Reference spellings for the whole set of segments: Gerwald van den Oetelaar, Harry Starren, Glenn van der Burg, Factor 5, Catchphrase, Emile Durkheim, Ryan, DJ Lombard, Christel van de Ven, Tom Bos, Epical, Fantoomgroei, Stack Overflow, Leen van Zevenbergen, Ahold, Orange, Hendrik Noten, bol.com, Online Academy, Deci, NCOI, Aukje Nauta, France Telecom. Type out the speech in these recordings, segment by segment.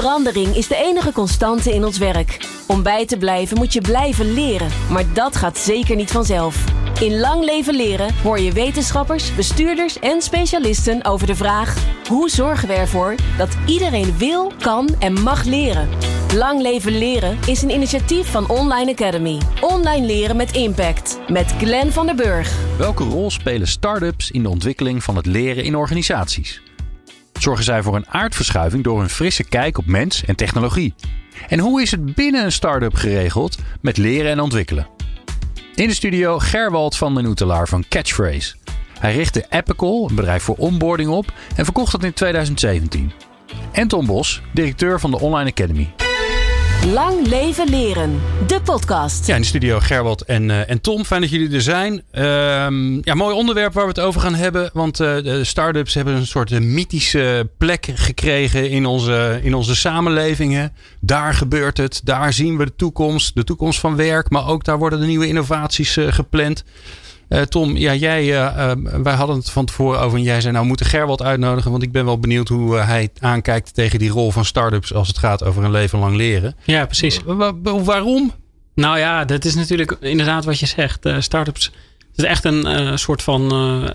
Verandering is de enige constante in ons werk. Om bij te blijven moet je blijven leren, maar dat gaat zeker niet vanzelf. In Lang Leven Leren hoor je wetenschappers, bestuurders en specialisten over de vraag: hoe zorgen we ervoor dat iedereen wil, kan en mag leren? Lang Leven Leren is een initiatief van Online Academy. Online leren met impact. Met Glenn van der Burg. Welke rol spelen start-ups in de ontwikkeling van het leren in organisaties? Zorgen zij voor een aardverschuiving door hun frisse kijk op mens en technologie? En hoe is het binnen een start-up geregeld met leren en ontwikkelen? In de studio Gerwald van den Oetelaar van Catchphrase. Hij richtte Epical, een bedrijf voor onboarding, op en verkocht dat in 2017. En Tom Bos, directeur van de Online Academy. Lang Leven Leren, de podcast. Ja, in de studio Gerwald en Tom, fijn dat jullie er zijn. Ja, mooi onderwerp waar we het over gaan hebben. Want de start-ups hebben een soort mythische plek gekregen in onze samenlevingen. Daar gebeurt het, daar zien we de toekomst van werk. Maar ook daar worden de nieuwe innovaties gepland. Tom, ja, wij hadden het van tevoren over en jij zei: nou, we moeten Gerwald uitnodigen, want ik ben wel benieuwd hoe hij aankijkt tegen die rol van start-ups als het gaat over een leven lang leren. Ja, precies. Waarom? Nou ja, dat is natuurlijk inderdaad wat je zegt. Start-ups, het is echt een soort van,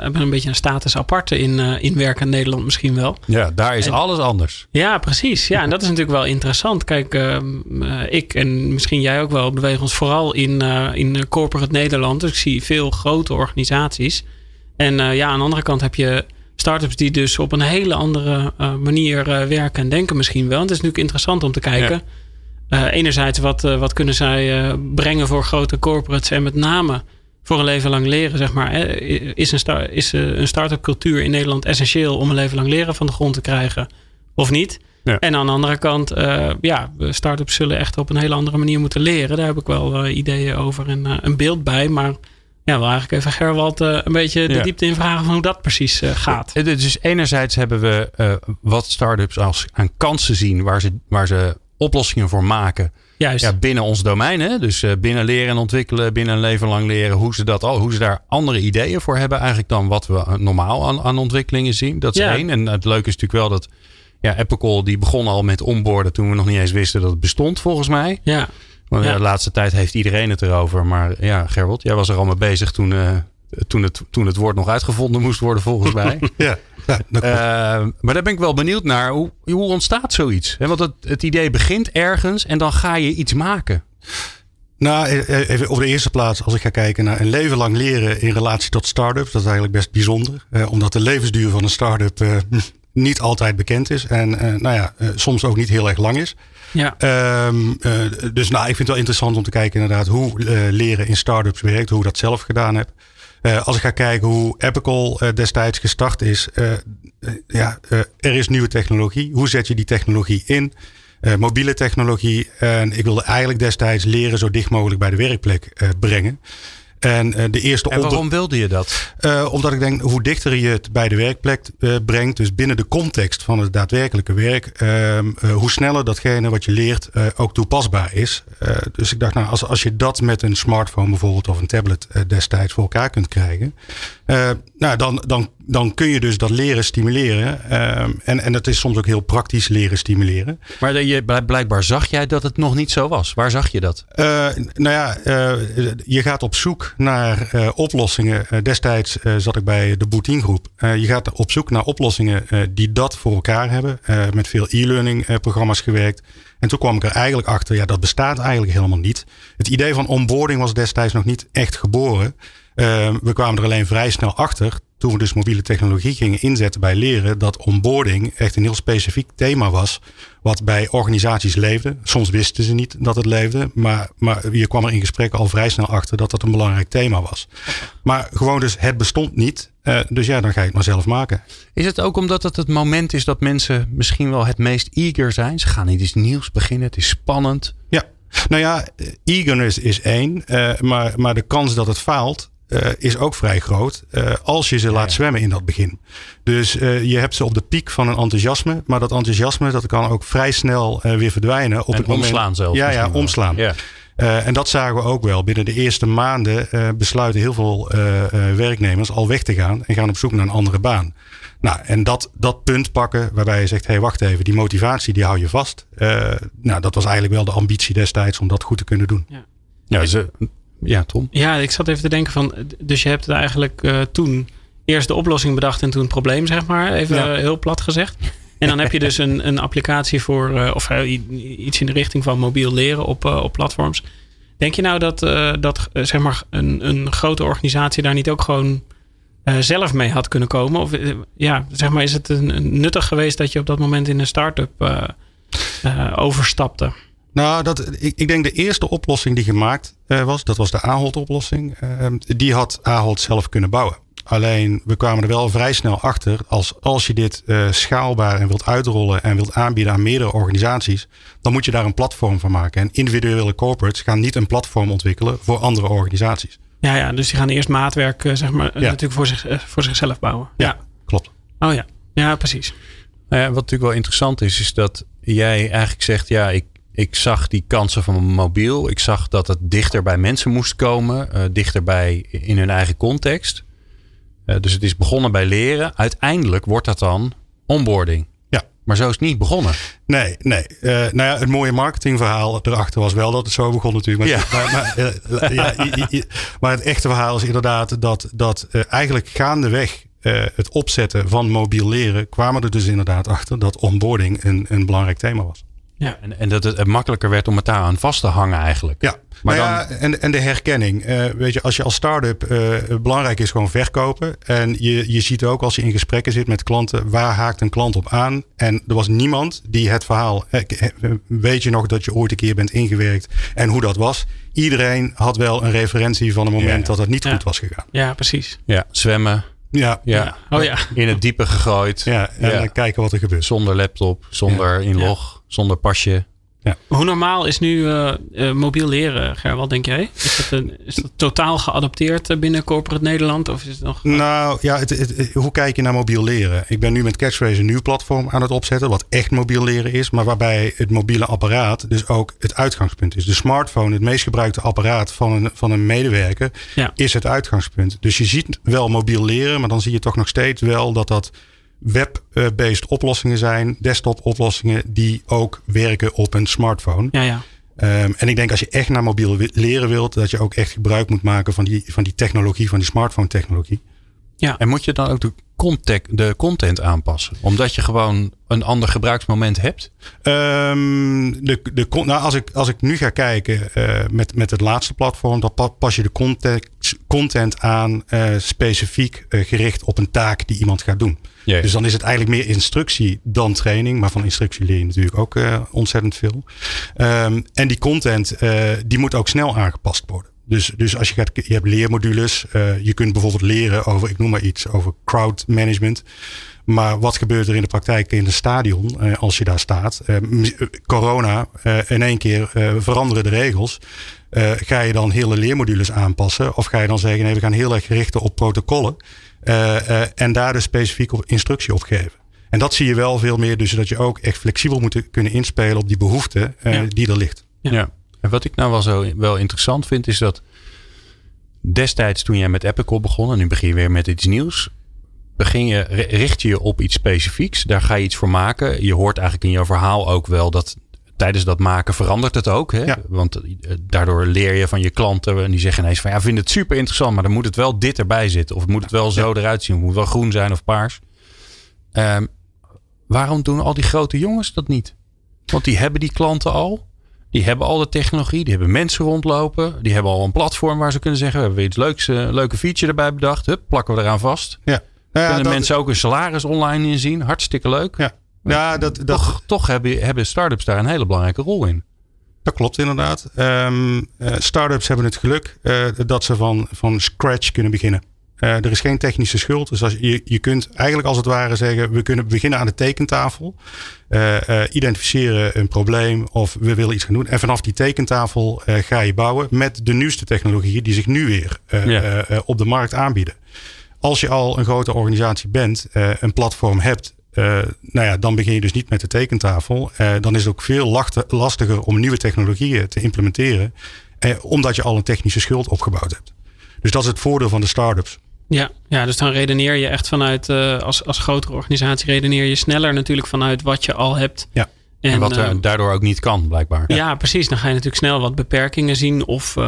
hebben een beetje een status aparte in werk in Nederland misschien wel. Ja, daar is alles anders. Ja, precies. Ja, en dat is natuurlijk wel interessant. Kijk, ik en misschien jij ook wel bewegen ons vooral in corporate Nederland. Dus ik zie veel grote organisaties. En ja, aan de andere kant heb je start-ups die dus op een hele andere manier werken en denken misschien wel. En het is natuurlijk interessant om te kijken. Ja. Enerzijds, wat kunnen zij brengen voor grote corporates en met name voor een leven lang leren, zeg maar. Is een start-up cultuur in Nederland essentieel om een leven lang leren van de grond te krijgen? Of niet? Ja. En aan de andere kant, start-ups zullen echt op een hele andere manier moeten leren. Daar heb ik wel ideeën over en een beeld bij. Maar ja, wil eigenlijk even Gerwald een beetje de diepte in vragen van hoe dat precies gaat. Ja, dus enerzijds hebben we wat start-ups als aan kansen zien waar ze oplossingen voor maken. Juist. Ja, binnen ons domein. Hè? Dus binnen leren en ontwikkelen, binnen een leven lang leren. Hoe ze daar andere ideeën voor hebben eigenlijk dan wat we normaal aan ontwikkelingen zien. Dat is één. En het leuke is natuurlijk wel dat Epical, die begon al met onboarden toen we nog niet eens wisten dat het bestond, volgens mij. Ja. Want de laatste tijd heeft iedereen het erover. Maar ja, Gerwald, jij was er al mee bezig toen het woord nog uitgevonden moest worden, volgens mij. Maar daar ben ik wel benieuwd naar. Hoe ontstaat zoiets? Want het idee begint ergens en dan ga je iets maken. Nou, even op de eerste plaats, als ik ga kijken naar een leven lang leren in relatie tot start-ups, dat is eigenlijk best bijzonder. Omdat de levensduur van een start-up niet altijd bekend is. En soms ook niet heel erg lang is. Ja. Ik vind het wel interessant om te kijken inderdaad hoe leren in start-ups werkt, hoe ik dat zelf gedaan heb. Als ik ga kijken hoe Epical destijds gestart is. Er is nieuwe technologie. Hoe zet je die technologie in? Mobiele technologie. En ik wilde eigenlijk destijds leren zo dicht mogelijk bij de werkplek brengen. En waarom wilde je dat? Omdat ik denk, hoe dichter je het bij de werkplek brengt, dus binnen de context van het daadwerkelijke werk, hoe sneller datgene wat je leert ook toepasbaar is. Dus ik dacht, nou, als je dat met een smartphone bijvoorbeeld of een tablet destijds voor elkaar kunt krijgen, dan kun je dus dat leren stimuleren. En dat is soms ook heel praktisch leren stimuleren. Maar blijkbaar zag jij dat het nog niet zo was. Waar zag je dat? Je gaat op zoek naar oplossingen. Destijds zat ik bij de Boetingroep. Je gaat op zoek naar oplossingen die dat voor elkaar hebben. Met veel e-learning programma's gewerkt. En toen kwam ik er eigenlijk achter, dat bestaat eigenlijk helemaal niet. Het idee van onboarding was destijds nog niet echt geboren. We kwamen er alleen vrij snel achter, toen we dus mobiele technologie gingen inzetten bij leren, dat onboarding echt een heel specifiek thema was, wat bij organisaties leefde. Soms wisten ze niet dat het leefde, maar je kwam er in gesprekken al vrij snel achter dat dat een belangrijk thema was. Maar gewoon dus, het bestond niet. Dan ga je het maar zelf maken. Is het ook omdat het moment is dat mensen misschien wel het meest eager zijn? Ze gaan niet iets nieuws beginnen, het is spannend. Ja, eagerness is één, maar de kans dat het faalt, is ook vrij groot als je ze laat zwemmen in dat begin. Dus je hebt ze op de piek van een enthousiasme, maar dat enthousiasme dat kan ook vrij snel weer verdwijnen. Op het moment omslaan zelfs. Ja, omslaan. Ja. En dat zagen we ook wel. Binnen de eerste maanden besluiten heel veel werknemers al weg te gaan en gaan op zoek naar een andere baan. Nou, en dat punt pakken waarbij je zegt, hey, wacht even, die motivatie die hou je vast. Nou, dat was eigenlijk wel de ambitie destijds om dat goed te kunnen doen. Ja, ja Tom? Ja, ik zat even te denken van, dus je hebt het eigenlijk toen eerst de oplossing bedacht en toen het probleem, zeg maar. Even heel plat gezegd. En dan heb je dus een applicatie voor, of iets in de richting van mobiel leren op platforms. Denk je nou dat zeg maar een grote organisatie daar niet ook gewoon zelf mee had kunnen komen? Of ja, zeg maar, is het nuttig geweest dat je op dat moment in een start-up overstapte? Nou, ik denk de eerste oplossing die gemaakt was, dat was de Ahold-oplossing. Die had Ahold zelf kunnen bouwen. Alleen, we kwamen er wel vrij snel achter, als je dit schaalbaar en wilt uitrollen en wilt aanbieden aan meerdere organisaties, dan moet je daar een platform van maken. En individuele corporates gaan niet een platform ontwikkelen voor andere organisaties. Ja, dus die gaan eerst maatwerk, zeg maar, natuurlijk voor zichzelf bouwen. Ja, klopt. Oh ja, ja, precies. Wat natuurlijk wel interessant is dat jij eigenlijk zegt, ja, ik zag die kansen van mobiel. Ik zag dat het dichter bij mensen moest komen, dichter bij in hun eigen context. Dus het is begonnen bij leren. Uiteindelijk wordt dat dan onboarding. Ja. Maar zo is het niet begonnen. Nee. Nou ja, het mooie marketingverhaal erachter was wel dat het zo begon natuurlijk. Maar het echte verhaal is inderdaad dat eigenlijk gaandeweg het opzetten van mobiel leren, kwamen er dus inderdaad achter dat onboarding een belangrijk thema was. Ja. En dat het makkelijker werd om het daar aan vast te hangen eigenlijk. Ja, maar en de herkenning. Weet je, als je als start-up belangrijk is gewoon verkopen. En je ziet ook als je in gesprekken zit met klanten, waar haakt een klant op aan? En er was niemand die het verhaal, weet je nog dat je ooit een keer bent ingewerkt en hoe dat was? Iedereen had wel een referentie van een moment dat het niet goed was gegaan. Ja, precies. Ja, zwemmen. Ja. Oh, ja. In het diepe gegooid. Ja, en dan kijken wat er gebeurt. Zonder laptop, zonder inlog. Zonder pasje. Ja. Hoe normaal is nu mobiel leren, Gerwald, denk jij? Is dat totaal geadopteerd binnen corporate Nederland? Of is het nog... Nou ja, hoe kijk je naar mobiel leren? Ik ben nu met Catchphrase een nieuw platform aan het opzetten, wat echt mobiel leren is, maar waarbij het mobiele apparaat dus ook het uitgangspunt is. De smartphone, het meest gebruikte apparaat van een medewerker, is het uitgangspunt. Dus je ziet wel mobiel leren, maar dan zie je toch nog steeds wel dat web-based oplossingen zijn, desktop-oplossingen die ook werken op een smartphone. Ja. En ik denk als je echt naar mobiel leren wilt, dat je ook echt gebruik moet maken van die technologie, van die smartphone-technologie. Ja. En moet je dan ook de content aanpassen? Omdat je gewoon een ander gebruiksmoment hebt? Nou, als ik nu ga kijken met het laatste platform, dan pas je de content aan specifiek gericht op een taak die iemand gaat doen. Yeah. Dus dan is het eigenlijk meer instructie dan training. Maar van instructie leer je natuurlijk ook ontzettend veel. En die content, die moet ook snel aangepast worden. Dus als je hebt leermodules. Je kunt bijvoorbeeld leren over, ik noem maar iets, over crowd management. Maar wat gebeurt er in de praktijk in het stadion als je daar staat? Corona, in één keer veranderen de regels. Ga je dan hele leermodules aanpassen? Of ga je dan zeggen, nee, we gaan heel erg richten op protocollen. En daar dus specifiek instructie op geven. En dat zie je wel veel meer. Dus dat je ook echt flexibel moet kunnen inspelen op die behoefte die er ligt. Ja. En wat ik nou wel interessant vind, is dat destijds toen jij met Epical begon, en nu begin je weer met iets nieuws, richt je je op iets specifieks. Daar ga je iets voor maken. Je hoort eigenlijk in jouw verhaal ook wel dat tijdens dat maken verandert het ook. Hè? Ja. Want daardoor leer je van je klanten en die zeggen ineens van ja, vind het super interessant, maar dan moet het wel dit erbij zitten. Of moet het wel zo eruit zien. Het moet wel groen zijn of paars. Waarom doen al die grote jongens dat niet? Want die hebben die klanten al. Die hebben al de technologie, die hebben mensen rondlopen. Die hebben al een platform waar ze kunnen zeggen, we hebben iets leuks, een leuke feature erbij bedacht. Hup, plakken we eraan vast. Ja. Nou ja, kunnen mensen ook een salaris online inzien. Hartstikke leuk. Ja. Ja, toch hebben start-ups daar een hele belangrijke rol in. Dat klopt inderdaad. Start-ups hebben het geluk dat ze van scratch kunnen beginnen. Er is geen technische schuld. Dus je kunt eigenlijk als het ware zeggen, we kunnen beginnen aan de tekentafel. Identificeren een probleem of we willen iets gaan doen. En vanaf die tekentafel ga je bouwen met de nieuwste technologieën die zich nu weer op de markt aanbieden. Als je al een grote organisatie bent, een platform hebt, nou ja, dan begin je dus niet met de tekentafel. Dan is het ook veel lastiger om nieuwe technologieën te implementeren. Omdat je al een technische schuld opgebouwd hebt. Dus dat is het voordeel van de start-ups. Ja, dus dan redeneer je echt vanuit, als grotere organisatie redeneer je sneller natuurlijk vanuit wat je al hebt. Ja. En wat daardoor ook niet kan, blijkbaar. Ja, precies. Dan ga je natuurlijk snel wat beperkingen zien. Of je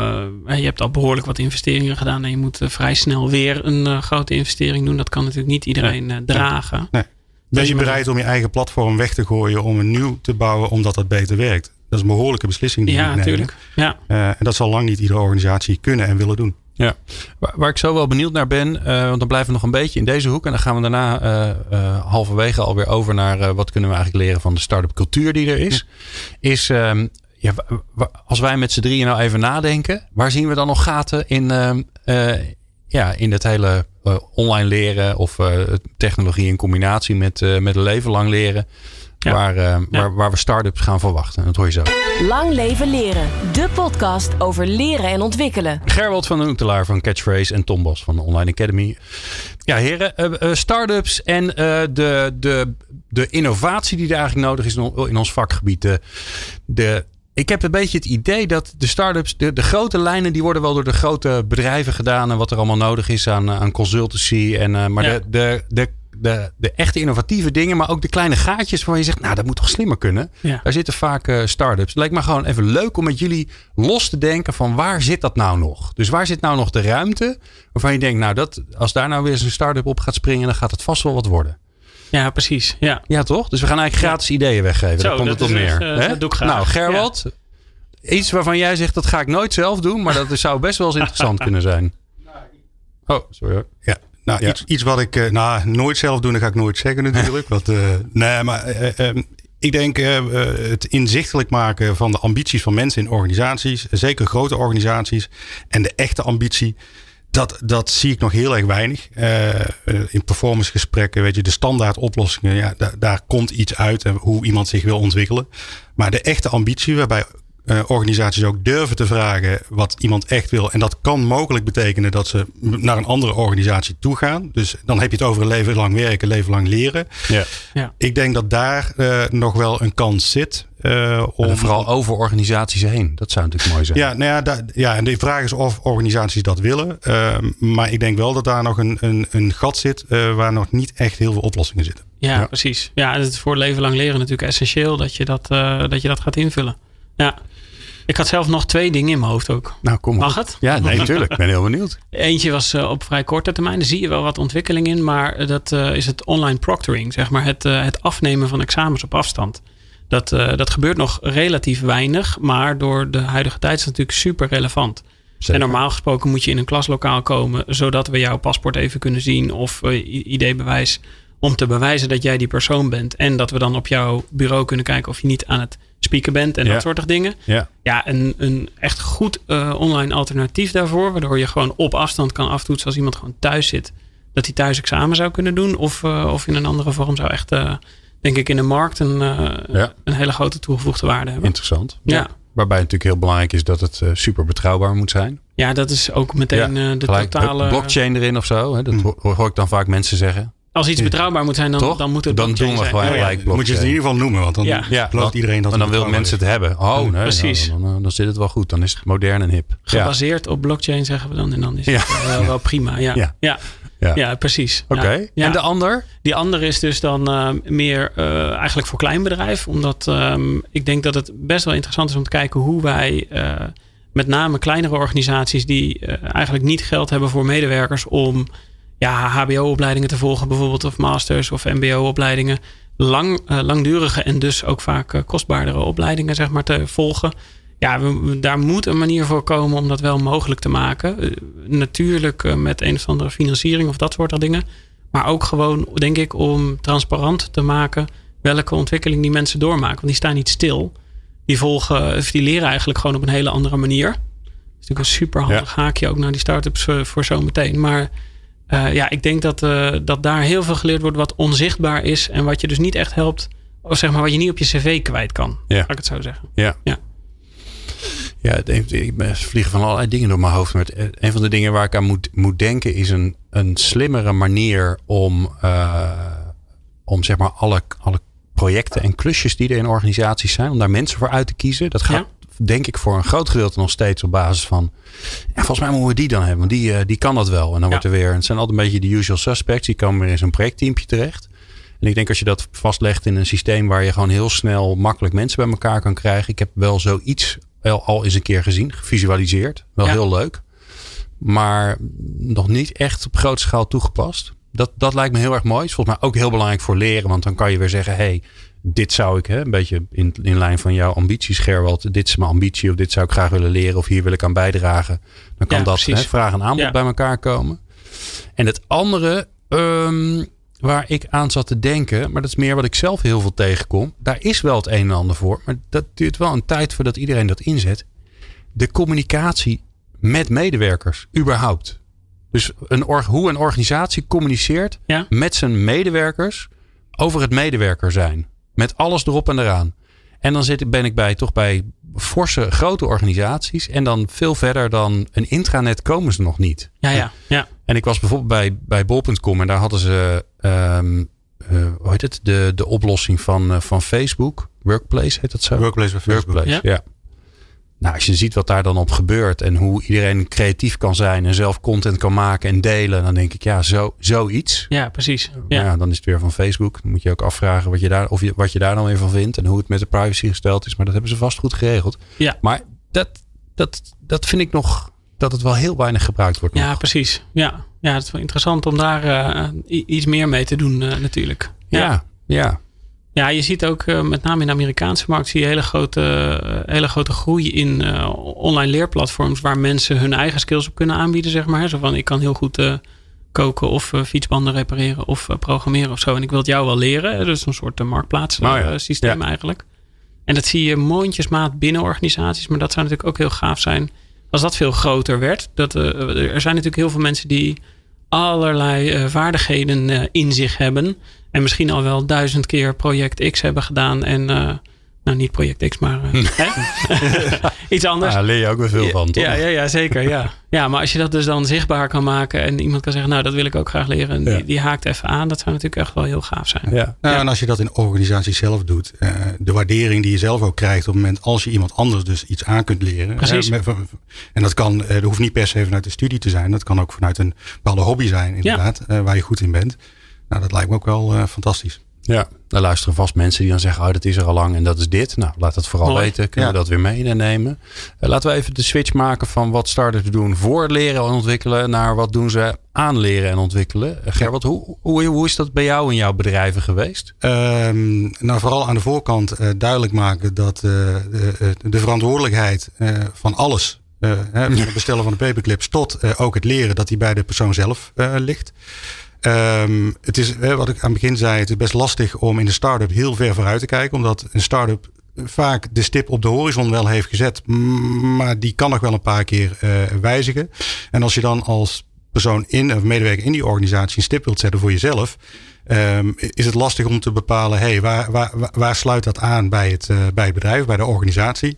hebt al behoorlijk wat investeringen gedaan. En je moet vrij snel weer een grote investering doen. Dat kan natuurlijk niet iedereen dragen. Nee. Ben je bereid om je eigen platform weg te gooien om een nieuw te bouwen omdat dat beter werkt? Dat is een behoorlijke beslissing die je moet nemen. Ja. En dat zal lang niet iedere organisatie kunnen en willen doen. Ja, waar ik zo wel benieuwd naar ben, want dan blijven we nog een beetje in deze hoek. En dan gaan we daarna halverwege alweer over naar wat kunnen we eigenlijk leren van de start-up cultuur die er is. Als wij met z'n drieën nou even nadenken, waar zien we dan nog gaten in het hele online leren of technologie in combinatie met een leven lang leren. Ja. Waar we start-ups gaan verwachten. Dat hoor je zo. Lang Leven Leren. De podcast over leren en ontwikkelen. Gerwald van den Oetelaar van Catchphrase en Tom Bos van de Online Academy. Ja, heren. Start-ups en de innovatie die er eigenlijk nodig is in ons vakgebied. Ik heb een beetje het idee dat de start-ups, de grote lijnen, die worden wel door de grote bedrijven gedaan. En wat er allemaal nodig is aan consultancy. De echte innovatieve dingen, maar ook de kleine gaatjes waar je zegt, nou, dat moet toch slimmer kunnen. Ja. Daar zitten vaak start-ups. Het lijkt me gewoon even leuk om met jullie los te denken van waar zit dat nou nog? Dus waar zit nou nog de ruimte waarvan je denkt, nou, als daar nou weer zo'n start-up op gaat springen, dan gaat het vast wel wat worden. Ja, precies. Ja, ja toch? Dus we gaan eigenlijk gratis ideeën weggeven. Zo, daar komt het op neer. Dat doe ik graag. Nou, Gerwald, iets waarvan jij zegt, dat ga ik nooit zelf doen, maar dat zou best wel eens interessant kunnen zijn. Oh, sorry hoor. Ja. Nou, iets wat ik nooit zelf doe, dat ga ik nooit zeggen natuurlijk. Ik denk het inzichtelijk maken van de ambities van mensen in organisaties, zeker grote organisaties, en de echte ambitie, dat zie ik nog heel erg weinig. In performancegesprekken, weet je, de standaard oplossingen, daar komt iets uit en hoe iemand zich wil ontwikkelen. Maar de echte ambitie, waarbij organisaties ook durven te vragen wat iemand echt wil. En dat kan mogelijk betekenen dat ze naar een andere organisatie toe gaan. Dus dan heb je het over een leven lang werken, leven lang leren. Ja. Ja. Ik denk dat daar nog wel een kans zit. En vooral over organisaties heen. Dat zou natuurlijk mooi zijn. Ja, en de vraag is of organisaties dat willen. Maar ik denk wel dat daar nog een gat zit waar nog niet echt heel veel oplossingen zitten. Ja, precies. Ja, en het is voor leven lang leren natuurlijk essentieel dat je dat gaat invullen. Ja. Ik had zelf nog 2 dingen in mijn hoofd ook. Nou, kom op. Mag het? Ja, nee, natuurlijk. Ik ben heel benieuwd. Eentje was op vrij korte termijn. Daar zie je wel wat ontwikkeling in. Maar dat is het online proctoring. Zeg maar het afnemen van examens op afstand. Dat gebeurt nog relatief weinig. Maar door de huidige tijd is het natuurlijk super relevant. Zeker. En normaal gesproken moet je in een klaslokaal komen. Zodat we jouw paspoort even kunnen zien. Of ID-bewijs. Om te bewijzen dat jij die persoon bent. En dat we dan op jouw bureau kunnen kijken of je niet aan het speaker bent en dat soort dingen. Ja, een echt goed online alternatief daarvoor. Waardoor je gewoon op afstand kan aftoetsen als iemand gewoon thuis zit. Dat hij thuis examen zou kunnen doen. Of in een andere vorm zou echt, denk ik, in de markt een hele grote toegevoegde waarde hebben. Interessant. Ja. Waarbij het natuurlijk heel belangrijk is dat het super betrouwbaar moet zijn. Ja, dat is ook meteen de totale blockchain erin of zo. Hè? Dat hoor ik dan vaak mensen zeggen. Als iets betrouwbaar moet zijn, dan moet het blockchain zijn. Dan doen we gewoon gelijk blockchain. Moet je het in ieder geval noemen, want dan belooft iedereen dat. En dan wil mensen het hebben. Oh, nee, precies. Dan zit het wel goed. Dan is het modern en hip. Gebaseerd op blockchain, zeggen we dan. En dan is het wel prima. Ja, precies. Oké. Ja. Ja. En de ander? Die ander is dus dan meer eigenlijk voor klein bedrijf. Omdat ik denk dat het best wel interessant is om te kijken hoe wij met name kleinere organisaties die eigenlijk niet geld hebben voor medewerkers om HBO-opleidingen te volgen bijvoorbeeld, of masters of mbo-opleidingen. Langdurige en dus ook vaak kostbaardere opleidingen zeg maar, te volgen. Ja, daar moet een manier voor komen om dat wel mogelijk te maken. Natuurlijk met een of andere financiering of dat soort dingen. Maar ook gewoon, denk ik, om transparant te maken welke ontwikkeling die mensen doormaken. Want die staan niet stil. Die leren eigenlijk gewoon op een hele andere manier. Dat is natuurlijk een superhandig haakje ook naar die start-ups voor zometeen. Maar ik denk dat daar heel veel geleerd wordt wat onzichtbaar is en wat je dus niet echt helpt, of zeg maar wat je niet op je cv kwijt kan, laat ik het zo zeggen. Ja, ik vliegen van allerlei dingen door mijn hoofd. Maar een van de dingen waar ik aan moet denken is een slimmere manier om zeg maar alle projecten en klusjes die er in organisaties zijn, om daar mensen voor uit te kiezen. Dat gaat denk ik voor een groot gedeelte nog steeds op basis van... Ja, volgens mij moeten we die dan hebben, want die kan dat wel. En dan wordt er weer... Het zijn altijd een beetje de usual suspects. Die komen weer in zo'n projectteampje terecht. En ik denk als je dat vastlegt in een systeem... waar je gewoon heel snel makkelijk mensen bij elkaar kan krijgen. Ik heb wel zoiets al eens een keer gezien, gevisualiseerd. Wel heel leuk. Maar nog niet echt op grote schaal toegepast. Dat lijkt me heel erg mooi. Is volgens mij ook heel belangrijk voor leren. Want dan kan je weer zeggen... Hey, dit zou ik, een beetje in lijn van jouw ambities, Gerwald. Dit is mijn ambitie of dit zou ik graag willen leren of hier wil ik aan bijdragen. Dan kan vraag en aanbod bij elkaar komen. En het andere waar ik aan zat te denken, maar dat is meer wat ik zelf heel veel tegenkom. Daar is wel het een en ander voor, maar dat duurt wel een tijd voordat iedereen dat inzet. De communicatie met medewerkers, überhaupt. Dus hoe een organisatie communiceert met zijn medewerkers over het medewerker zijn. Met alles erop en eraan. En dan ben ik bij forse grote organisaties. En dan veel verder dan een intranet komen ze nog niet. Ja. En ik was bijvoorbeeld bij bol.com. En daar hadden ze hoe heet het? De oplossing van Facebook. Workplace heet dat zo? Workplace bij Facebook. Workplace, ja. Nou, als je ziet wat daar dan op gebeurt. En hoe iedereen creatief kan zijn. En zelf content kan maken en delen. Dan denk ik, zoiets. Ja, precies. Ja. Dan is het weer van Facebook. Dan moet je ook afvragen wat je daar nou weer van vindt. En hoe het met de privacy gesteld is. Maar dat hebben ze vast goed geregeld. Ja. Maar dat vind ik nog... dat het wel heel weinig gebruikt wordt. Ja, nog. Precies. Ja, het is wel interessant om daar iets meer mee te doen natuurlijk. Ja. Ja, je ziet ook met name in de Amerikaanse markt zie je hele grote groei in online leerplatforms waar mensen hun eigen skills op kunnen aanbieden, zeg maar. Zo van, ik kan heel goed koken of fietsbanden repareren of programmeren of zo. En ik wil het jou wel leren. Dus een soort marktplaatssysteem eigenlijk. En dat zie je mondjesmaat binnen organisaties. Maar dat zou natuurlijk ook heel gaaf zijn als dat veel groter werd. Er zijn natuurlijk heel veel mensen die allerlei vaardigheden in zich hebben. En misschien al wel 1000 keer project X hebben gedaan. En niet project X, maar iets anders. Daar leer je ook wel veel van, toch? Ja, zeker. Ja. Ja, maar als je dat dus dan zichtbaar kan maken. En iemand kan zeggen, nou, dat wil ik ook graag leren. En die haakt even aan. Dat zou natuurlijk echt wel heel gaaf zijn. Ja. Nou, en als je dat in organisaties zelf doet. De waardering die je zelf ook krijgt. Op het moment als je iemand anders dus iets aan kunt leren. Precies. En dat kan, dat hoeft niet per se vanuit de studie te zijn. Dat kan ook vanuit een bepaalde hobby zijn, inderdaad. Ja. Waar je goed in bent. Nou, dat lijkt me ook wel fantastisch. Ja, daar luisteren vast mensen die dan zeggen... dat is er al lang en dat is dit. Nou, laat dat vooral weten. Kunnen we dat weer meenemen? Laten we even de switch maken van wat starters doen... voor leren en ontwikkelen... naar wat doen ze aan leren en ontwikkelen. Gerwald, hoe is dat bij jou in jouw bedrijven geweest? Nou, vooral aan de voorkant duidelijk maken... dat de verantwoordelijkheid van alles... het bestellen van de paperclips... tot ook het leren dat die bij de persoon zelf ligt... het is, wat ik aan het begin zei, het is best lastig om in de start-up heel ver vooruit te kijken. Omdat een start-up vaak de stip op de horizon wel heeft gezet. Maar die kan nog wel een paar keer wijzigen. En als je dan als persoon of medewerker in die organisatie een stip wilt zetten voor jezelf. Is het lastig om te bepalen, waar sluit dat aan bij het bedrijf, bij de organisatie?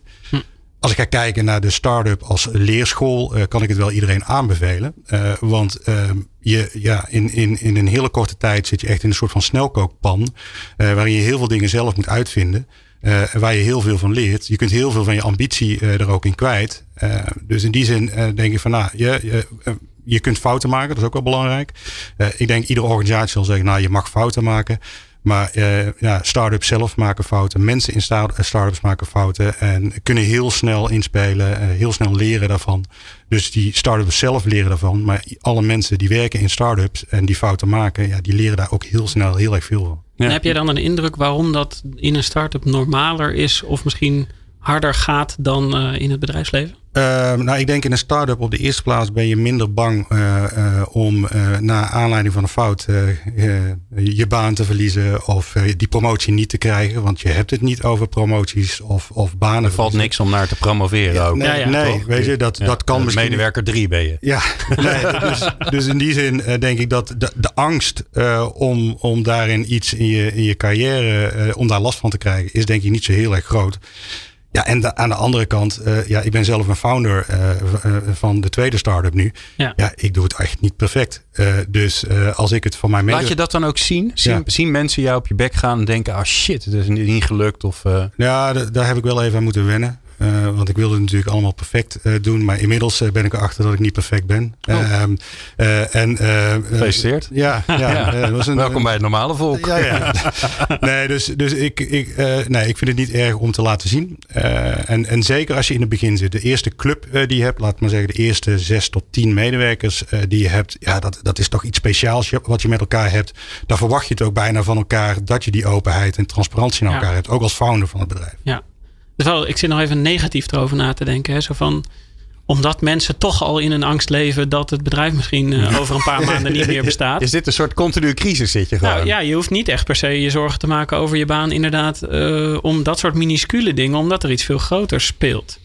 Als ik ga kijken naar de start-up als leerschool, kan ik het wel iedereen aanbevelen. Want in een hele korte tijd zit je echt in een soort van snelkookpan. Waarin je heel veel dingen zelf moet uitvinden. Waar je heel veel van leert. Je kunt heel veel van je ambitie er ook in kwijt. Dus in die zin denk ik van, je kunt fouten maken. Dat is ook wel belangrijk. Ik denk iedere organisatie zal zeggen, je mag fouten maken. Maar start-ups zelf maken fouten. Mensen in start-ups maken fouten. En kunnen heel snel inspelen. Heel snel leren daarvan. Dus die start-ups zelf leren daarvan. Maar alle mensen die werken in start-ups en die fouten maken. Ja, die leren daar ook heel snel heel erg veel van. Ja. En heb jij dan een indruk waarom dat in een start-up normaler is? Of misschien harder gaat dan in het bedrijfsleven? Ik denk in een start-up op de eerste plaats ben je minder bang om na aanleiding van een fout je baan te verliezen of die promotie niet te krijgen. Want je hebt het niet over promoties of banen. Er valt niks om naar te promoveren ook. Nee, weet je, dat kan misschien... Medewerker 3 ben je. Ja, dus in die zin denk ik dat de angst om daarin iets in je carrière, om daar last van te krijgen, is denk ik niet zo heel erg groot. Ja, en aan de andere kant, ik ben zelf een founder van de tweede start-up nu. Ja, ik doe het echt niet perfect. Dus als ik het van mijn mensen... Laat je dat dan ook zien? Zien mensen jou op je bek gaan en denken, shit, het is niet gelukt? Of, daar heb ik wel even aan moeten wennen. Want ik wilde het natuurlijk allemaal perfect doen. Maar inmiddels ben ik erachter dat ik niet perfect ben. Gefeliciteerd. Welkom bij het normale volk. Nee, dus ik vind het niet erg om te laten zien. En zeker als je in het begin zit. De eerste club die je hebt, laat maar zeggen de eerste 6 tot 10 medewerkers die je hebt. Ja, dat is toch iets speciaals wat je met elkaar hebt. Daar verwacht je het ook bijna van elkaar dat je die openheid en transparantie naar elkaar hebt. Ook als founder van het bedrijf. Ja. Dus wel, ik zit nog even negatief erover na te denken. Hè. Zo van, omdat mensen toch al in een angst leven dat het bedrijf misschien over een paar maanden niet meer bestaat. Is dit een soort continue crisis zit je gewoon? Nou, ja, je hoeft niet echt per se je zorgen te maken over je baan inderdaad. Om dat soort minuscule dingen, omdat er iets veel groter speelt.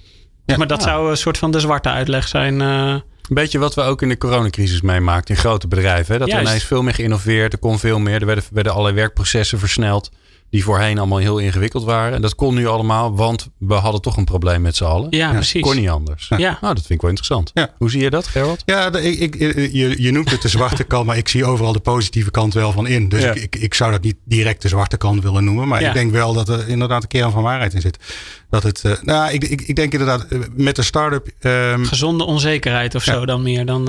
Ja, maar dat zou een soort van de zwarte uitleg zijn. Een beetje wat we ook in de coronacrisis meemaakten in grote bedrijven. Hè? Dat er ineens veel meer geïnnoveerd, er kon veel meer. Er werden allerlei werkprocessen versneld. Die voorheen allemaal heel ingewikkeld waren. En dat kon nu allemaal, want we hadden toch een probleem met z'n allen. Ja, precies. Kon niet anders. Ja. Nou, dat vind ik wel interessant. Ja. Hoe zie je dat, Gerwald? Ja, je noemt het de zwarte kant, maar ik zie overal de positieve kant wel van in. Dus ik zou dat niet direct de zwarte kant willen noemen. Maar ik denk wel dat er inderdaad een kern van waarheid in zit. Dat het, ik denk inderdaad met een start-up... gezonde onzekerheid of zo dan meer dan...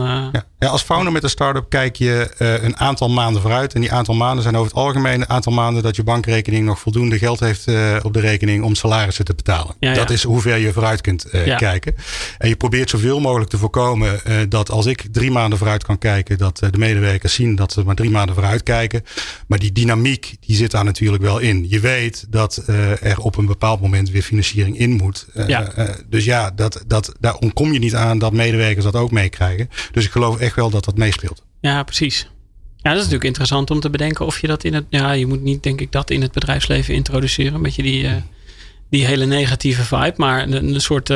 Ja, als founder met een start-up kijk je een aantal maanden vooruit. En die aantal maanden zijn over het algemeen een aantal maanden dat je bankrekening nog voldoende geld heeft op de rekening om salarissen te betalen. Ja, dat is hoe ver je vooruit kunt kijken. En je probeert zoveel mogelijk te voorkomen dat als ik 3 maanden vooruit kan kijken, dat de medewerkers zien dat ze maar 3 maanden vooruit kijken. Maar die dynamiek, die zit daar natuurlijk wel in. Je weet dat er op een bepaald moment weer financiering in moet. Daar ontkom je niet aan dat medewerkers dat ook meekrijgen. Dus ik geloof echt wel dat meespeelt. Ja, precies. Ja, dat is natuurlijk interessant om te bedenken of je dat in het... Ja, je moet niet, denk ik, dat in het bedrijfsleven introduceren. Een beetje die hele negatieve vibe. Maar een soort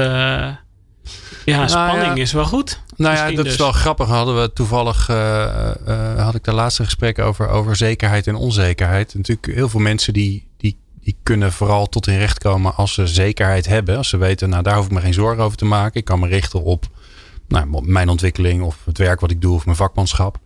spanning is wel goed. Nou ja, dat is wel grappig. Hadden we toevallig... had ik de laatste gesprek over zekerheid en onzekerheid. Natuurlijk heel veel mensen die kunnen vooral tot hun recht komen als ze zekerheid hebben. Als ze weten, nou daar hoef ik me geen zorgen over te maken. Ik kan me richten op... Nou, mijn ontwikkeling of het werk wat ik doe of mijn vakmanschap.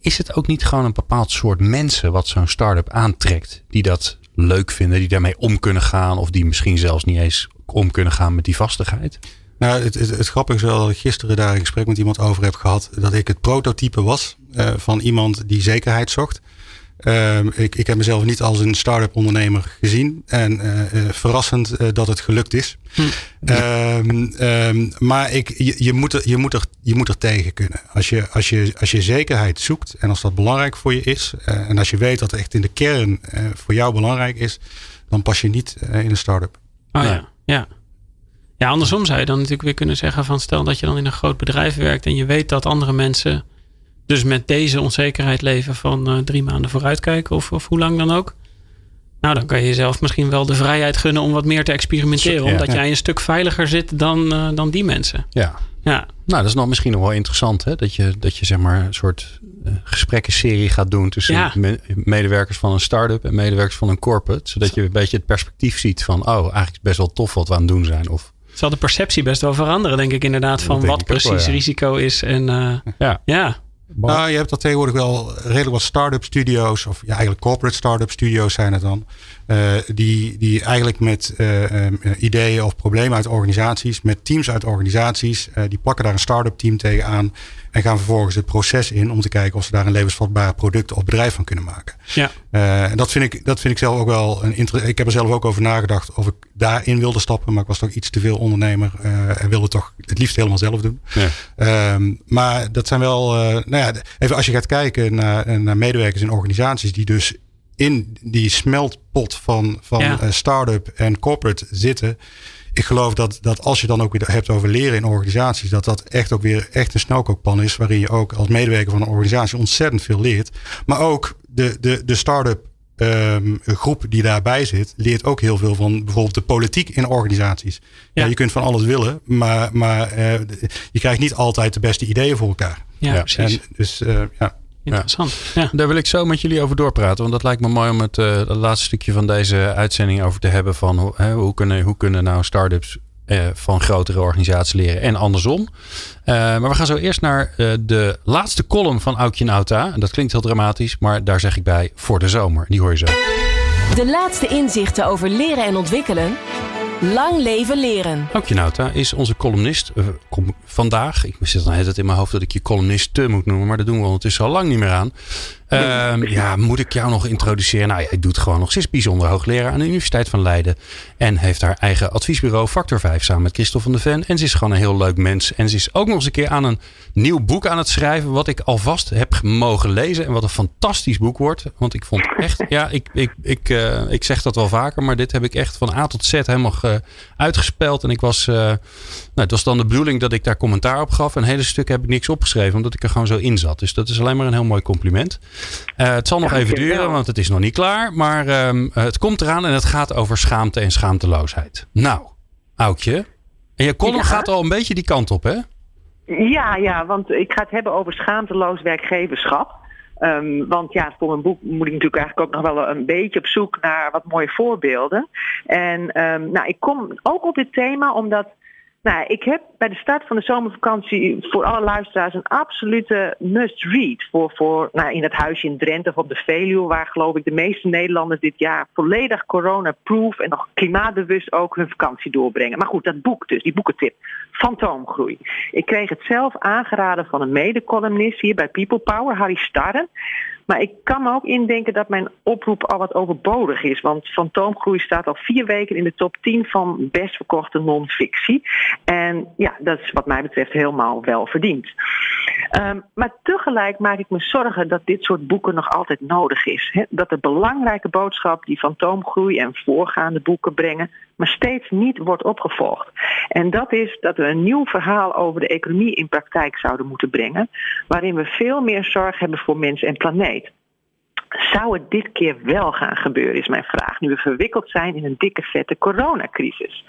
Is het ook niet gewoon een bepaald soort mensen wat zo'n start-up aantrekt? Die dat leuk vinden, die daarmee om kunnen gaan. Of die misschien zelfs niet eens om kunnen gaan met die vastigheid? Nou, het grappige is wel dat ik gisteren daar een gesprek met iemand over heb gehad. Dat ik het prototype was van iemand die zekerheid zocht. Ik heb mezelf niet als een start-up ondernemer gezien. En verrassend dat het gelukt is. Maar je moet er tegen kunnen. Als je zekerheid zoekt en als dat belangrijk voor je is. En als je weet dat het echt in de kern voor jou belangrijk is. Dan pas je niet in een start-up. Ja, andersom zou je dan natuurlijk weer kunnen zeggen. Van stel dat je dan in een groot bedrijf werkt. En je weet dat andere mensen... Dus met deze onzekerheid leven van 3 maanden vooruitkijken of hoe lang dan ook. Nou, dan kan je jezelf misschien wel de vrijheid gunnen om wat meer te experimenteren. Omdat jij een stuk veiliger zit dan die mensen. Ja. Nou, dat is nog misschien nog wel interessant. Hè? Dat je zeg maar een soort gesprekkenserie gaat doen tussen medewerkers van een start-up en medewerkers van een corporate. Zodat je een beetje het perspectief ziet van, oh, eigenlijk is het best wel tof wat we aan het doen zijn. Of zal de perceptie best wel veranderen, denk ik inderdaad, van wat precies risico is. En Nou, je hebt dat tegenwoordig wel redelijk wat start-up studio's. Of eigenlijk corporate start-up studio's zijn het dan. Die eigenlijk met ideeën of problemen uit organisaties. Met teams uit organisaties. Die plakken daar een start-up team tegenaan. En gaan vervolgens het proces in. Om te kijken of ze daar een levensvatbaar product of bedrijf van kunnen maken. Ja. En dat vind ik zelf ook wel. Ik heb er zelf ook over nagedacht. Of ik daarin wilde stappen. Maar ik was toch iets te veel ondernemer. En wilde toch het liefst helemaal zelf doen. Ja. Maar dat zijn wel... even als je gaat kijken naar medewerkers in organisaties die dus in die smeltpot van start-up en corporate zitten. Ik geloof dat als je dan ook weer hebt over leren in organisaties, dat echt ook weer echt een snelkookpan is waarin je ook als medewerker van een organisatie ontzettend veel leert. Maar ook de start-up groep die daarbij zit, leert ook heel veel van bijvoorbeeld de politiek in organisaties. Ja. Ja, je kunt van alles willen, maar je krijgt niet altijd de beste ideeën voor elkaar. Ja, precies. En dus, interessant. Ja. Daar wil ik zo met jullie over doorpraten. Want dat lijkt me mooi om het laatste stukje van deze uitzending over te hebben. Van hoe kunnen nou start-ups van grotere organisaties leren en andersom. Maar we gaan zo eerst naar de laatste column van Aukje Nauta. En dat klinkt heel dramatisch, maar daar zeg ik bij voor de zomer. Die hoor je zo. De laatste inzichten over leren en ontwikkelen. Lang leven leren. Aukje Nauta is onze columnist vandaag. Ik zit dan het in mijn hoofd dat ik je columnist moet noemen. Maar dat doen we ondertussen al lang niet meer aan. Ja, moet ik jou nog introduceren? Nou, jij doet gewoon nog. Ze is bijzonder hoogleraar aan de Universiteit van Leiden. En heeft haar eigen adviesbureau Factor 5 samen met Christel van de Ven. En ze is gewoon een heel leuk mens. En ze is ook nog eens een keer aan een nieuw boek aan het schrijven. Wat ik alvast heb mogen lezen. En wat een fantastisch boek wordt. Want ik vond echt... Ja, ik zeg dat wel vaker. Maar dit heb ik echt van A tot Z helemaal uitgespeld. En ik was... het was dan de bedoeling dat ik daar commentaar op gaf. Een hele stuk heb ik niks opgeschreven. Omdat ik er gewoon zo in zat. Dus dat is alleen maar een heel mooi compliment. Het zal nog even duren, want het is nog niet klaar. Maar het komt eraan en het gaat over schaamte en schaamteloosheid. Nou, Aukje. En je column gaat al een beetje die kant op, hè? Ja, want ik ga het hebben over schaamteloos werkgeverschap. Want ja, voor mijn boek moet ik natuurlijk eigenlijk ook nog wel een beetje op zoek naar wat mooie voorbeelden. En ik kom ook op dit thema omdat... Nou, ik heb bij de start van de zomervakantie voor alle luisteraars een absolute must-read. Voor in dat huisje in Drenthe of op de Veluwe, waar geloof ik de meeste Nederlanders dit jaar volledig corona-proof en nog klimaatbewust ook hun vakantie doorbrengen. Maar goed, dat boek dus, die boekentip, Fantoomgroei. Ik kreeg het zelf aangeraden van een mede-columnist hier bij People Power, Harry Starren. Maar ik kan me ook indenken dat mijn oproep al wat overbodig is. Want Fantoomgroei staat al 4 weken in de top 10 van best verkochte non-fictie. En ja, dat is wat mij betreft helemaal wel verdiend. Maar tegelijk maak ik me zorgen dat dit soort boeken nog altijd nodig is. Hè? Dat de belangrijke boodschap die Fantoomgroei en voorgaande boeken brengen, maar steeds niet wordt opgevolgd. En dat is dat we een nieuw verhaal over de economie in praktijk zouden moeten brengen, waarin we veel meer zorg hebben voor mens en planeet. Zou het dit keer wel gaan gebeuren, is mijn vraag, nu we verwikkeld zijn in een dikke vette coronacrisis?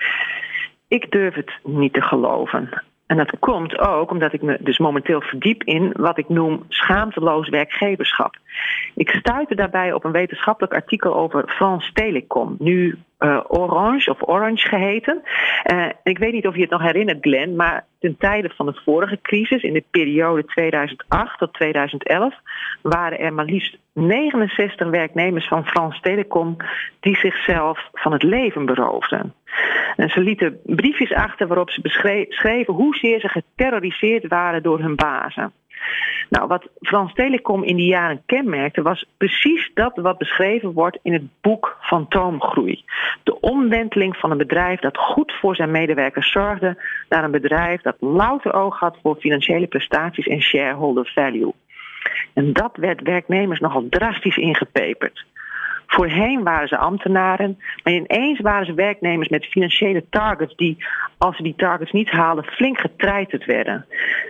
Ik durf het niet te geloven. En dat komt ook omdat ik me dus momenteel verdiep in wat ik noem schaamteloos werkgeverschap. Ik stuitte daarbij op een wetenschappelijk artikel over France Telecom, nu Orange of Orange geheten. Ik weet niet of je het nog herinnert, Glenn, maar ten tijde van de vorige crisis, in de periode 2008 tot 2011... waren er maar liefst 69 werknemers van France Telecom die zichzelf van het leven beroofden. En ze lieten briefjes achter waarop ze beschreven hoezeer ze geterroriseerd waren door hun bazen. Nou, wat France Telecom in die jaren kenmerkte was precies dat wat beschreven wordt in het boek Fantoomgroei. De omwenteling van een bedrijf dat goed voor zijn medewerkers zorgde naar een bedrijf dat louter oog had voor financiële prestaties en shareholder value. En dat werd werknemers nogal drastisch ingepeperd. Voorheen waren ze ambtenaren, maar ineens waren ze werknemers met financiële targets die, als ze die targets niet haalden, flink getreiterd werden.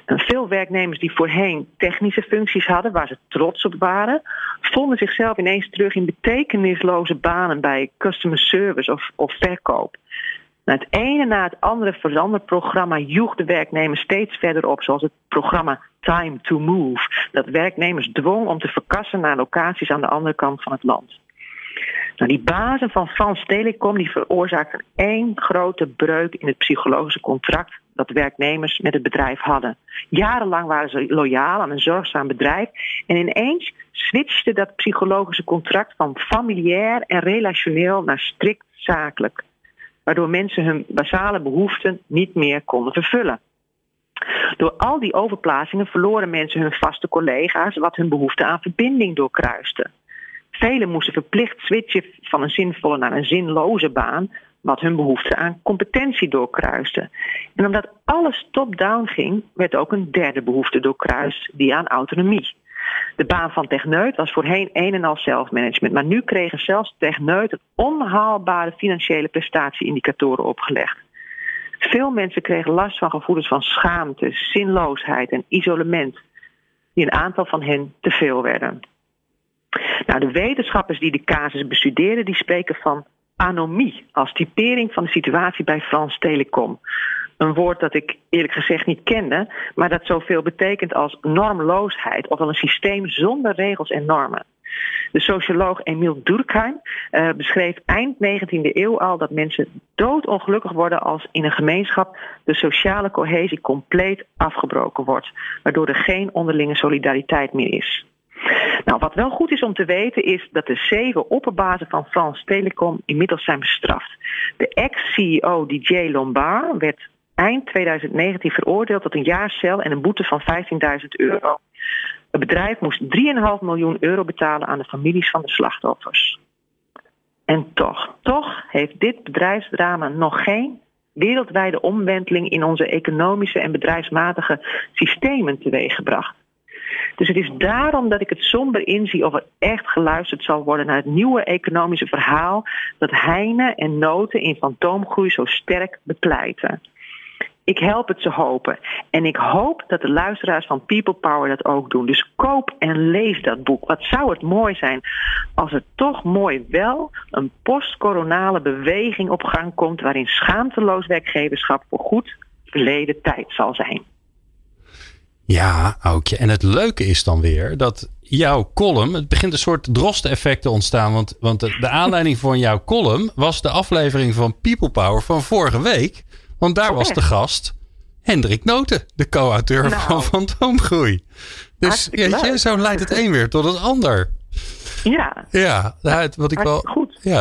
En veel werknemers die voorheen technische functies hadden, waar ze trots op waren, vonden zichzelf ineens terug in betekenisloze banen bij customer service of verkoop. Nou, het ene na het andere veranderprogramma joeg de werknemers steeds verder op, zoals het programma Time to Move, dat werknemers dwong om te verkassen naar locaties aan de andere kant van het land. Nou, die bazen van France Telecom die veroorzaakten één grote breuk in het psychologische contract dat werknemers met het bedrijf hadden. Jarenlang waren ze loyaal aan een zorgzaam bedrijf en ineens switchte dat psychologische contract van familiair en relationeel naar strikt zakelijk, waardoor mensen hun basale behoeften niet meer konden vervullen. Door al die overplaatsingen verloren mensen hun vaste collega's, wat hun behoefte aan verbinding doorkruiste. Velen moesten verplicht switchen van een zinvolle naar een zinloze baan, wat hun behoefte aan competentie doorkruiste. En omdat alles top-down ging, werd ook een derde behoefte doorkruist, die aan autonomie. De baan van techneut was voorheen een en al zelfmanagement, maar nu kregen zelfs techneuten onhaalbare financiële prestatieindicatoren opgelegd. Veel mensen kregen last van gevoelens van schaamte, zinloosheid en isolement, die een aantal van hen te veel werden. Nou, de wetenschappers die de casus bestudeerden, die spreken van anomie als typering van de situatie bij France Telecom. Een woord dat ik eerlijk gezegd niet kende, maar dat zoveel betekent als normloosheid, ofwel een systeem zonder regels en normen. De socioloog Emile Durkheim beschreef eind 19e eeuw al dat mensen doodongelukkig worden als in een gemeenschap de sociale cohesie compleet afgebroken wordt, waardoor er geen onderlinge solidariteit meer is. Nou, wat wel goed is om te weten is dat de 7 opperbazen van France Telecom inmiddels zijn bestraft. De ex-CEO DJ Lombard werd eind 2019 veroordeeld tot een jaar cel en een boete van €15.000. Het bedrijf moest €3,5 miljoen betalen aan de families van de slachtoffers. En toch heeft dit bedrijfsdrama nog geen wereldwijde omwenteling in onze economische en bedrijfsmatige systemen teweeggebracht. Dus het is daarom dat ik het somber inzie of er echt geluisterd zal worden naar het nieuwe economische verhaal dat Heine en Noten in Fantoomgroei zo sterk bepleiten. Ik help het ze hopen. En ik hoop dat de luisteraars van People Power dat ook doen. Dus koop en lees dat boek. Wat zou het mooi zijn als er toch mooi wel een postcoronale beweging op gang komt waarin schaamteloos werkgeverschap voor goed verleden tijd zal zijn. Ja, Aukje. En het leuke is dan weer dat jouw column, het begint een soort drost-effect te ontstaan. Want de aanleiding van jouw column was de aflevering van People Power van vorige week. Want daar was de gast Hendrik Noten, de co-auteur van Fantoomgroei. Dus zo leidt het een weer tot het ander.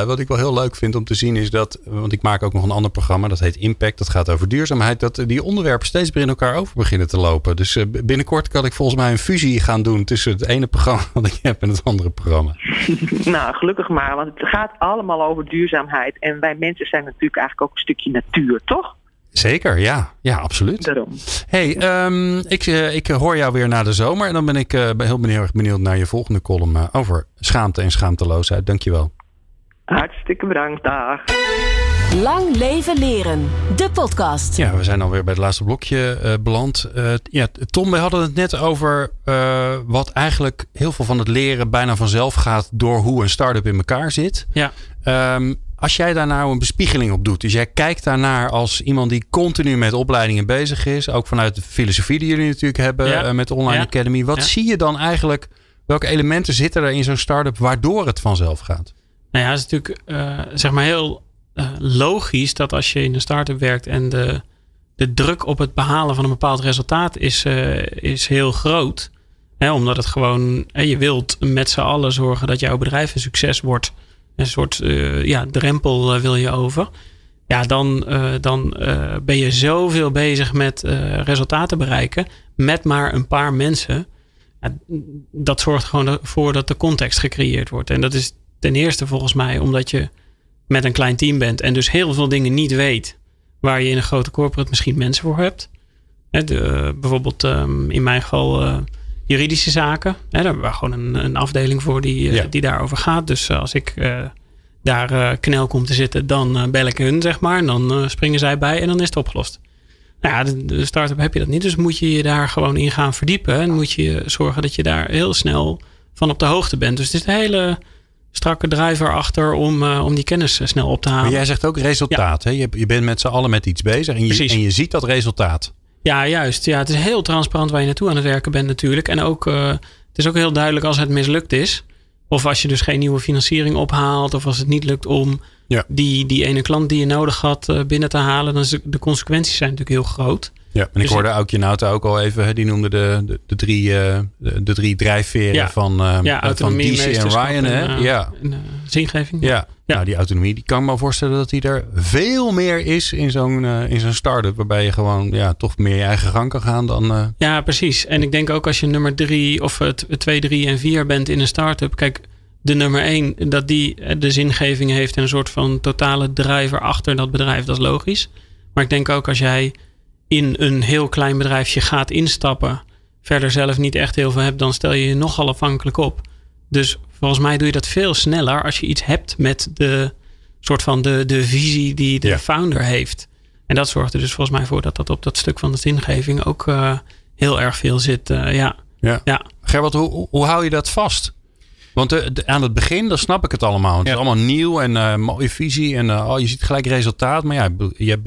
Wat ik wel heel leuk vind om te zien is dat... want ik maak ook nog een ander programma, dat heet Impact. Dat gaat over duurzaamheid. Dat die onderwerpen steeds meer in elkaar over beginnen te lopen. Dus binnenkort kan ik volgens mij een fusie gaan doen tussen het ene programma wat ik heb en het andere programma. Nou, gelukkig maar. Want het gaat allemaal over duurzaamheid. En wij mensen zijn natuurlijk eigenlijk ook een stukje natuur, toch? Zeker, ja. Ja, absoluut. Daarom. Hey, ik hoor jou weer na de zomer. En dan ben ik heel erg benieuwd naar je volgende column over schaamte en schaamteloosheid. Dankjewel. Hartstikke bedankt. Dag. Lang leven leren. De podcast. Ja, we zijn alweer bij het laatste blokje beland. Tom, we hadden het net over wat eigenlijk heel veel van het leren bijna vanzelf gaat door hoe een start-up in elkaar zit. Ja. Als jij daar nou een bespiegeling op doet. Dus jij kijkt daarnaar als iemand die continu met opleidingen bezig is. Ook vanuit de filosofie die jullie natuurlijk hebben met de Online Academy. Wat zie je dan eigenlijk? Welke elementen zitten er in zo'n start-up waardoor het vanzelf gaat? Nou ja, het is natuurlijk heel logisch dat als je in een start-up werkt en de druk op het behalen van een bepaald resultaat is heel groot. Hè, omdat het gewoon, je wilt met z'n allen zorgen dat jouw bedrijf een succes wordt. Een soort drempel wil je over. Ja, dan ben je zoveel bezig met resultaten bereiken met maar een paar mensen. Ja, dat zorgt gewoon ervoor dat de context gecreëerd wordt. En dat is ten eerste volgens mij omdat je met een klein team bent en dus heel veel dingen niet weet waar je in een grote corporate misschien mensen voor hebt. Bijvoorbeeld in mijn geval juridische zaken. Daar hebben we gewoon een afdeling voor die daarover gaat. Dus als ik daar knel kom te zitten, dan bel ik hun, zeg maar. En dan springen zij bij en dan is het opgelost. Nou ja, de start-up heb je dat niet. Dus moet je je daar gewoon in gaan verdiepen. En moet je zorgen dat je daar heel snel van op de hoogte bent. Dus het is een hele strakke driver achter om die kennis snel op te halen. Maar jij zegt ook resultaat. Ja. Hè? Je bent met z'n allen met iets bezig en je ziet dat resultaat. Ja, juist. Ja, het is heel transparant waar je naartoe aan het werken bent natuurlijk. En ook, het is ook heel duidelijk als het mislukt is. Of als je dus geen nieuwe financiering ophaalt. Of als het niet lukt om die ene klant die je nodig had binnen te halen. Dan is de consequenties zijn natuurlijk heel groot. Ja, en ik hoorde Aukje Nauta ook al even. Die noemde de drie drijfveren van Deci en Ryan. Zingeving. Ja. Nou, die autonomie, die kan ik me voorstellen dat die er veel meer is in zo'n start-up. Waarbij je gewoon toch meer je eigen gang kan gaan dan... Ja, precies. En ik denk ook als je nummer 3 of 2, 3 en 4 bent in een start-up. Kijk, de nummer 1, dat die de zingeving heeft en een soort van totale drijver achter dat bedrijf. Dat is logisch. Maar ik denk ook als jij in een heel klein bedrijfje gaat instappen, verder zelf niet echt heel veel hebt, dan stel je je nogal afhankelijk op. Dus volgens mij doe je dat veel sneller als je iets hebt met de soort van de visie die de founder heeft. En dat zorgt er dus volgens mij voor dat op dat stuk van de zingeving ook heel erg veel zit. Gerwald, hoe hou je dat vast? Want aan het begin, dan snap ik het allemaal. Het is allemaal nieuw en mooie visie. En je ziet gelijk resultaat. Maar je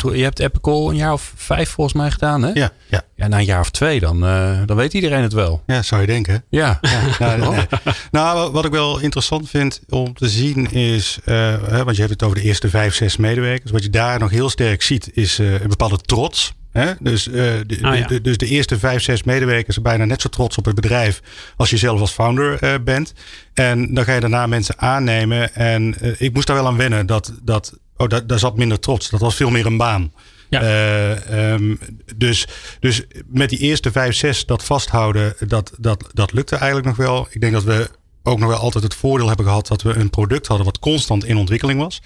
hebt Epical een jaar of 5 volgens mij gedaan. Hè? Ja, na een jaar of 2 dan weet iedereen het wel. Ja, zou je denken. Ja. Nee. Nou, wat ik wel interessant vind om te zien is... want je hebt het over de eerste 5, 6 medewerkers. Wat je daar nog heel sterk ziet is een bepaalde trots. Hè? Dus, dus de eerste 5, 6 medewerkers zijn bijna net zo trots op het bedrijf als je zelf als founder bent. En dan ga je daarna mensen aannemen. En ik moest daar wel aan wennen. Daar zat minder trots. Dat was veel meer een baan. Ja. Dus met die eerste 5, 6 dat vasthouden, dat lukte eigenlijk nog wel. Ik denk dat we ook nog wel altijd het voordeel hebben gehad dat we een product hadden wat constant in ontwikkeling was.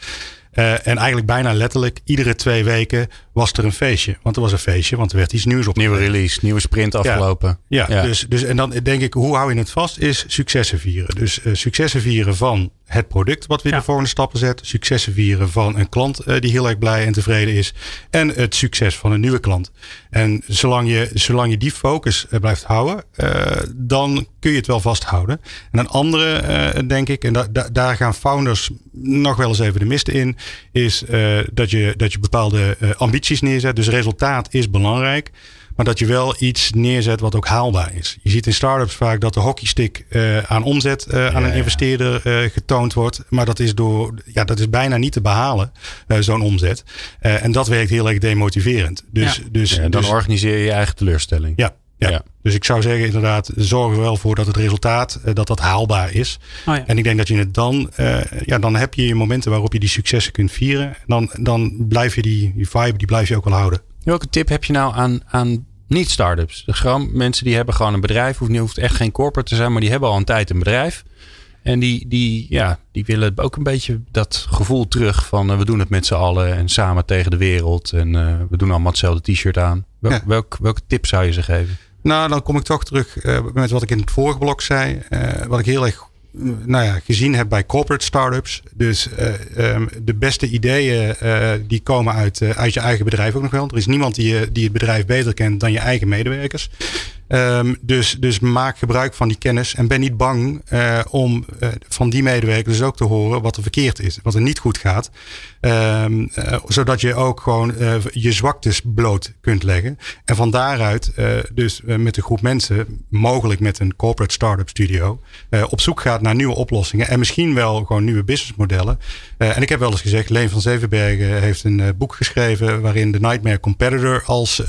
En eigenlijk bijna letterlijk iedere 2 weken was er een feestje. Want er was een feestje, want er werd iets nieuws op. Nieuwe release, nieuwe sprint afgelopen. Ja. Dus en dan denk ik, hoe hou je het vast? Is successen vieren. Dus successen vieren van het product wat weer de volgende stappen zet. Successen vieren van een klant die heel erg blij en tevreden is. En het succes van een nieuwe klant. En zolang je die focus blijft houden, dan kun je het wel vasthouden. En een andere, denk ik, en daar gaan founders nog wel eens even de mist in, is dat je bepaalde ambities neerzet. Dus resultaat is belangrijk. Maar dat je wel iets neerzet wat ook haalbaar is. Je ziet in startups vaak dat de hockeystick aan omzet aan een investeerder getoond wordt. Maar dat is dat is bijna niet te behalen, zo'n omzet. En dat werkt heel erg demotiverend. Dus organiseer je eigen teleurstelling. Ja. Dus ik zou zeggen inderdaad, zorg er wel voor dat het resultaat, dat haalbaar is. En ik denk dat je het dan heb je momenten waarop je die successen kunt vieren. Dan blijf je die vibe, die blijf je ook wel houden. Welke tip heb je nou aan niet-startups? Gewoon mensen die hebben gewoon een bedrijf. Hoeft echt geen corporate te zijn, maar die hebben al een tijd een bedrijf. En die willen ook een beetje dat gevoel terug van we doen het met z'n allen en samen tegen de wereld. En we doen allemaal hetzelfde t-shirt aan. Welke tip zou je ze geven? Nou, dan kom ik toch terug met wat ik in het vorige blok zei. Wat ik heel erg gezien heb bij corporate startups. Dus de beste ideeën die komen uit je eigen bedrijf ook nog wel. Er is niemand die het bedrijf beter kent dan je eigen medewerkers. Dus maak gebruik van die kennis en ben niet bang om van die medewerkers ook te horen wat er verkeerd is, wat er niet goed gaat. Zodat je ook gewoon je zwaktes bloot kunt leggen. En van daaruit met een groep mensen, mogelijk met een corporate start-up studio, op zoek gaat naar nieuwe oplossingen en misschien wel gewoon nieuwe businessmodellen. En ik heb wel eens gezegd, Leen van Zevenbergen heeft een boek geschreven waarin de Nightmare Competitor als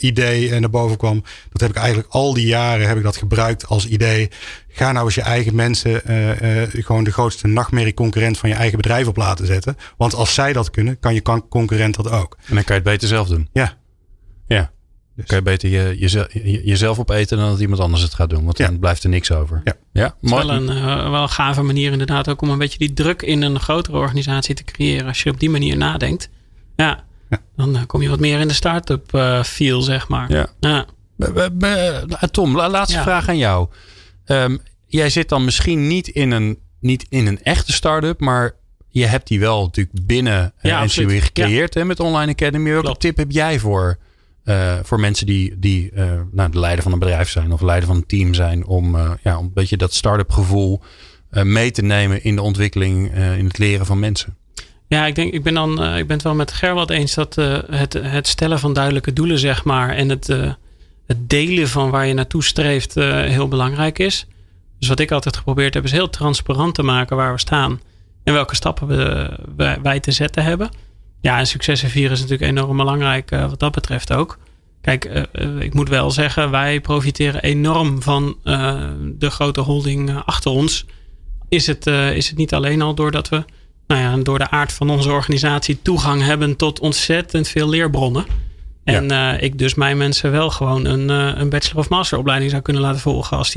idee naar boven kwam. Dat heb ik eigenlijk al die jaren gebruikt als idee. Ga nou eens je eigen mensen gewoon de grootste nachtmerrieconcurrent van je eigen bedrijf op laten zetten. Want als zij dat kunnen, kan je concurrent dat ook. En dan kan je het beter zelf doen. Ja. Dus. Kan je beter jezelf opeten dan dat iemand anders het gaat doen. Want dan blijft er niks over. Ja. Het is wel een gave manier inderdaad ook om een beetje die druk in een grotere organisatie te creëren. Als je op die manier nadenkt. Ja. Dan kom je wat meer in de start-up feel, zeg maar. Ja. Tom, laatste vraag aan jou. Jij zit dan misschien niet in een echte start-up, maar je hebt die wel natuurlijk binnen NCOI gecreëerd met Online Academy. Welke tip heb jij voor mensen die de leider van een bedrijf zijn of leider van een team zijn om een beetje dat start-up gevoel mee te nemen in de ontwikkeling, in het leren van mensen? Ja, ik ben het wel met Gerwald eens dat het stellen van duidelijke doelen, zeg maar, en het delen van waar je naartoe streeft heel belangrijk is. Dus wat ik altijd geprobeerd heb is heel transparant te maken waar we staan. En welke stappen wij te zetten hebben. Ja, en successen vieren is natuurlijk enorm belangrijk wat dat betreft ook. Kijk, ik moet wel zeggen, wij profiteren enorm van de grote holding achter ons. Is het niet alleen al doordat we door de aard van onze organisatie toegang hebben tot ontzettend veel leerbronnen. En ik dus mijn mensen wel gewoon een bachelor of master opleiding zou kunnen laten volgen. Als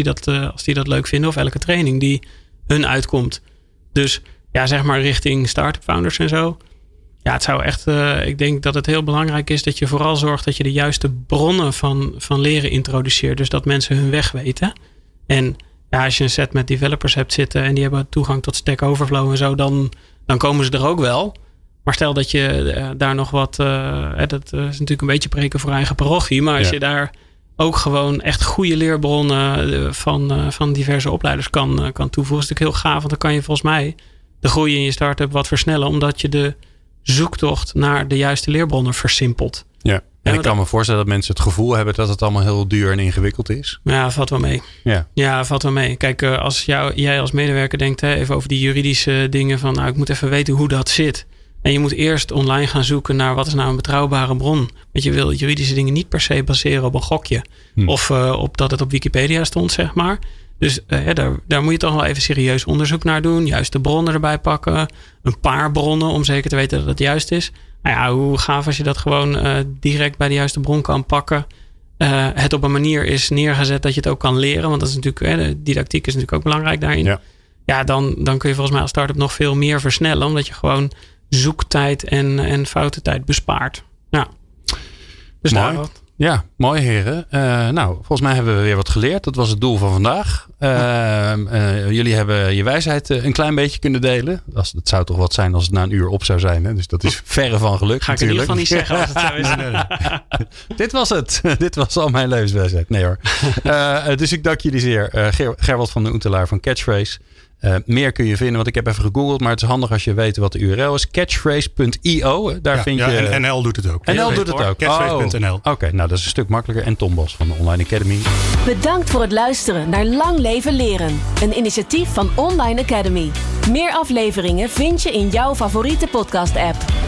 die dat leuk vinden. Of elke training die hun uitkomt. Dus zeg maar richting start-up founders en zo. Ja, het zou echt. Ik denk dat het heel belangrijk is dat je vooral zorgt dat je de juiste bronnen van leren introduceert. Dus dat mensen hun weg weten. En als je een set met developers hebt zitten en die hebben toegang tot Stack Overflow en zo. Dan komen ze er ook wel. Maar stel dat je daar nog wat... dat is natuurlijk een beetje preken voor eigen parochie. Maar als je daar ook gewoon echt goede leerbronnen van diverse opleiders kan toevoegen. Is natuurlijk heel gaaf. Want dan kan je volgens mij de groei in je start-up wat versnellen. Omdat je de zoektocht naar de juiste leerbronnen versimpelt. Ja, en ik kan me voorstellen dat mensen het gevoel hebben dat het allemaal heel duur en ingewikkeld is. Ja, valt wel mee. Ja, valt wel mee. Kijk, als jij als medewerker denkt even over die juridische dingen. Van, ik moet even weten hoe dat zit. En je moet eerst online gaan zoeken naar wat is nou een betrouwbare bron. Want je wil juridische dingen niet per se baseren op een gokje. Of op dat het op Wikipedia stond, zeg maar. Dus daar moet je toch wel even serieus onderzoek naar doen. Juist de bronnen erbij pakken. Een paar bronnen om zeker te weten dat het juist is. Nou ja, hoe gaaf als je dat gewoon direct bij de juiste bron kan pakken. Het op een manier is neergezet dat je het ook kan leren. Want dat is natuurlijk, de didactiek is natuurlijk ook belangrijk daarin. Ja, dan kun je volgens mij als start-up nog veel meer versnellen. Omdat je gewoon zoektijd en foutentijd bespaart. Ja. Dus mooi. Daar wat. Ja, mooi heren. Nou, volgens mij hebben we weer wat geleerd. Dat was het doel van vandaag. Jullie hebben je wijsheid een klein beetje kunnen delen. Het zou toch wat zijn als het na een uur op zou zijn. Hè? Dus dat is verre van geluk. Ga ik in ieder geval niet zeggen als het zo is. Nee. Dit was het. Dit was al mijn levenswijsheid. Nee hoor. Dus ik dank jullie zeer. Gerwald van den Oetelaar van Catchphrase. Meer kun je vinden, want ik heb even gegoogeld. Maar het is handig als je weet wat de URL is. Catchphrase.io. Daar vind je... En NL doet het ook. NL doet het ook. Catchphrase.nl. Oké, nou dat is een stuk makkelijker. En Tom Bos van de Online Academy. Bedankt voor het luisteren naar Lang Leven Leren. Een initiatief van Online Academy. Meer afleveringen vind je in jouw favoriete podcast app.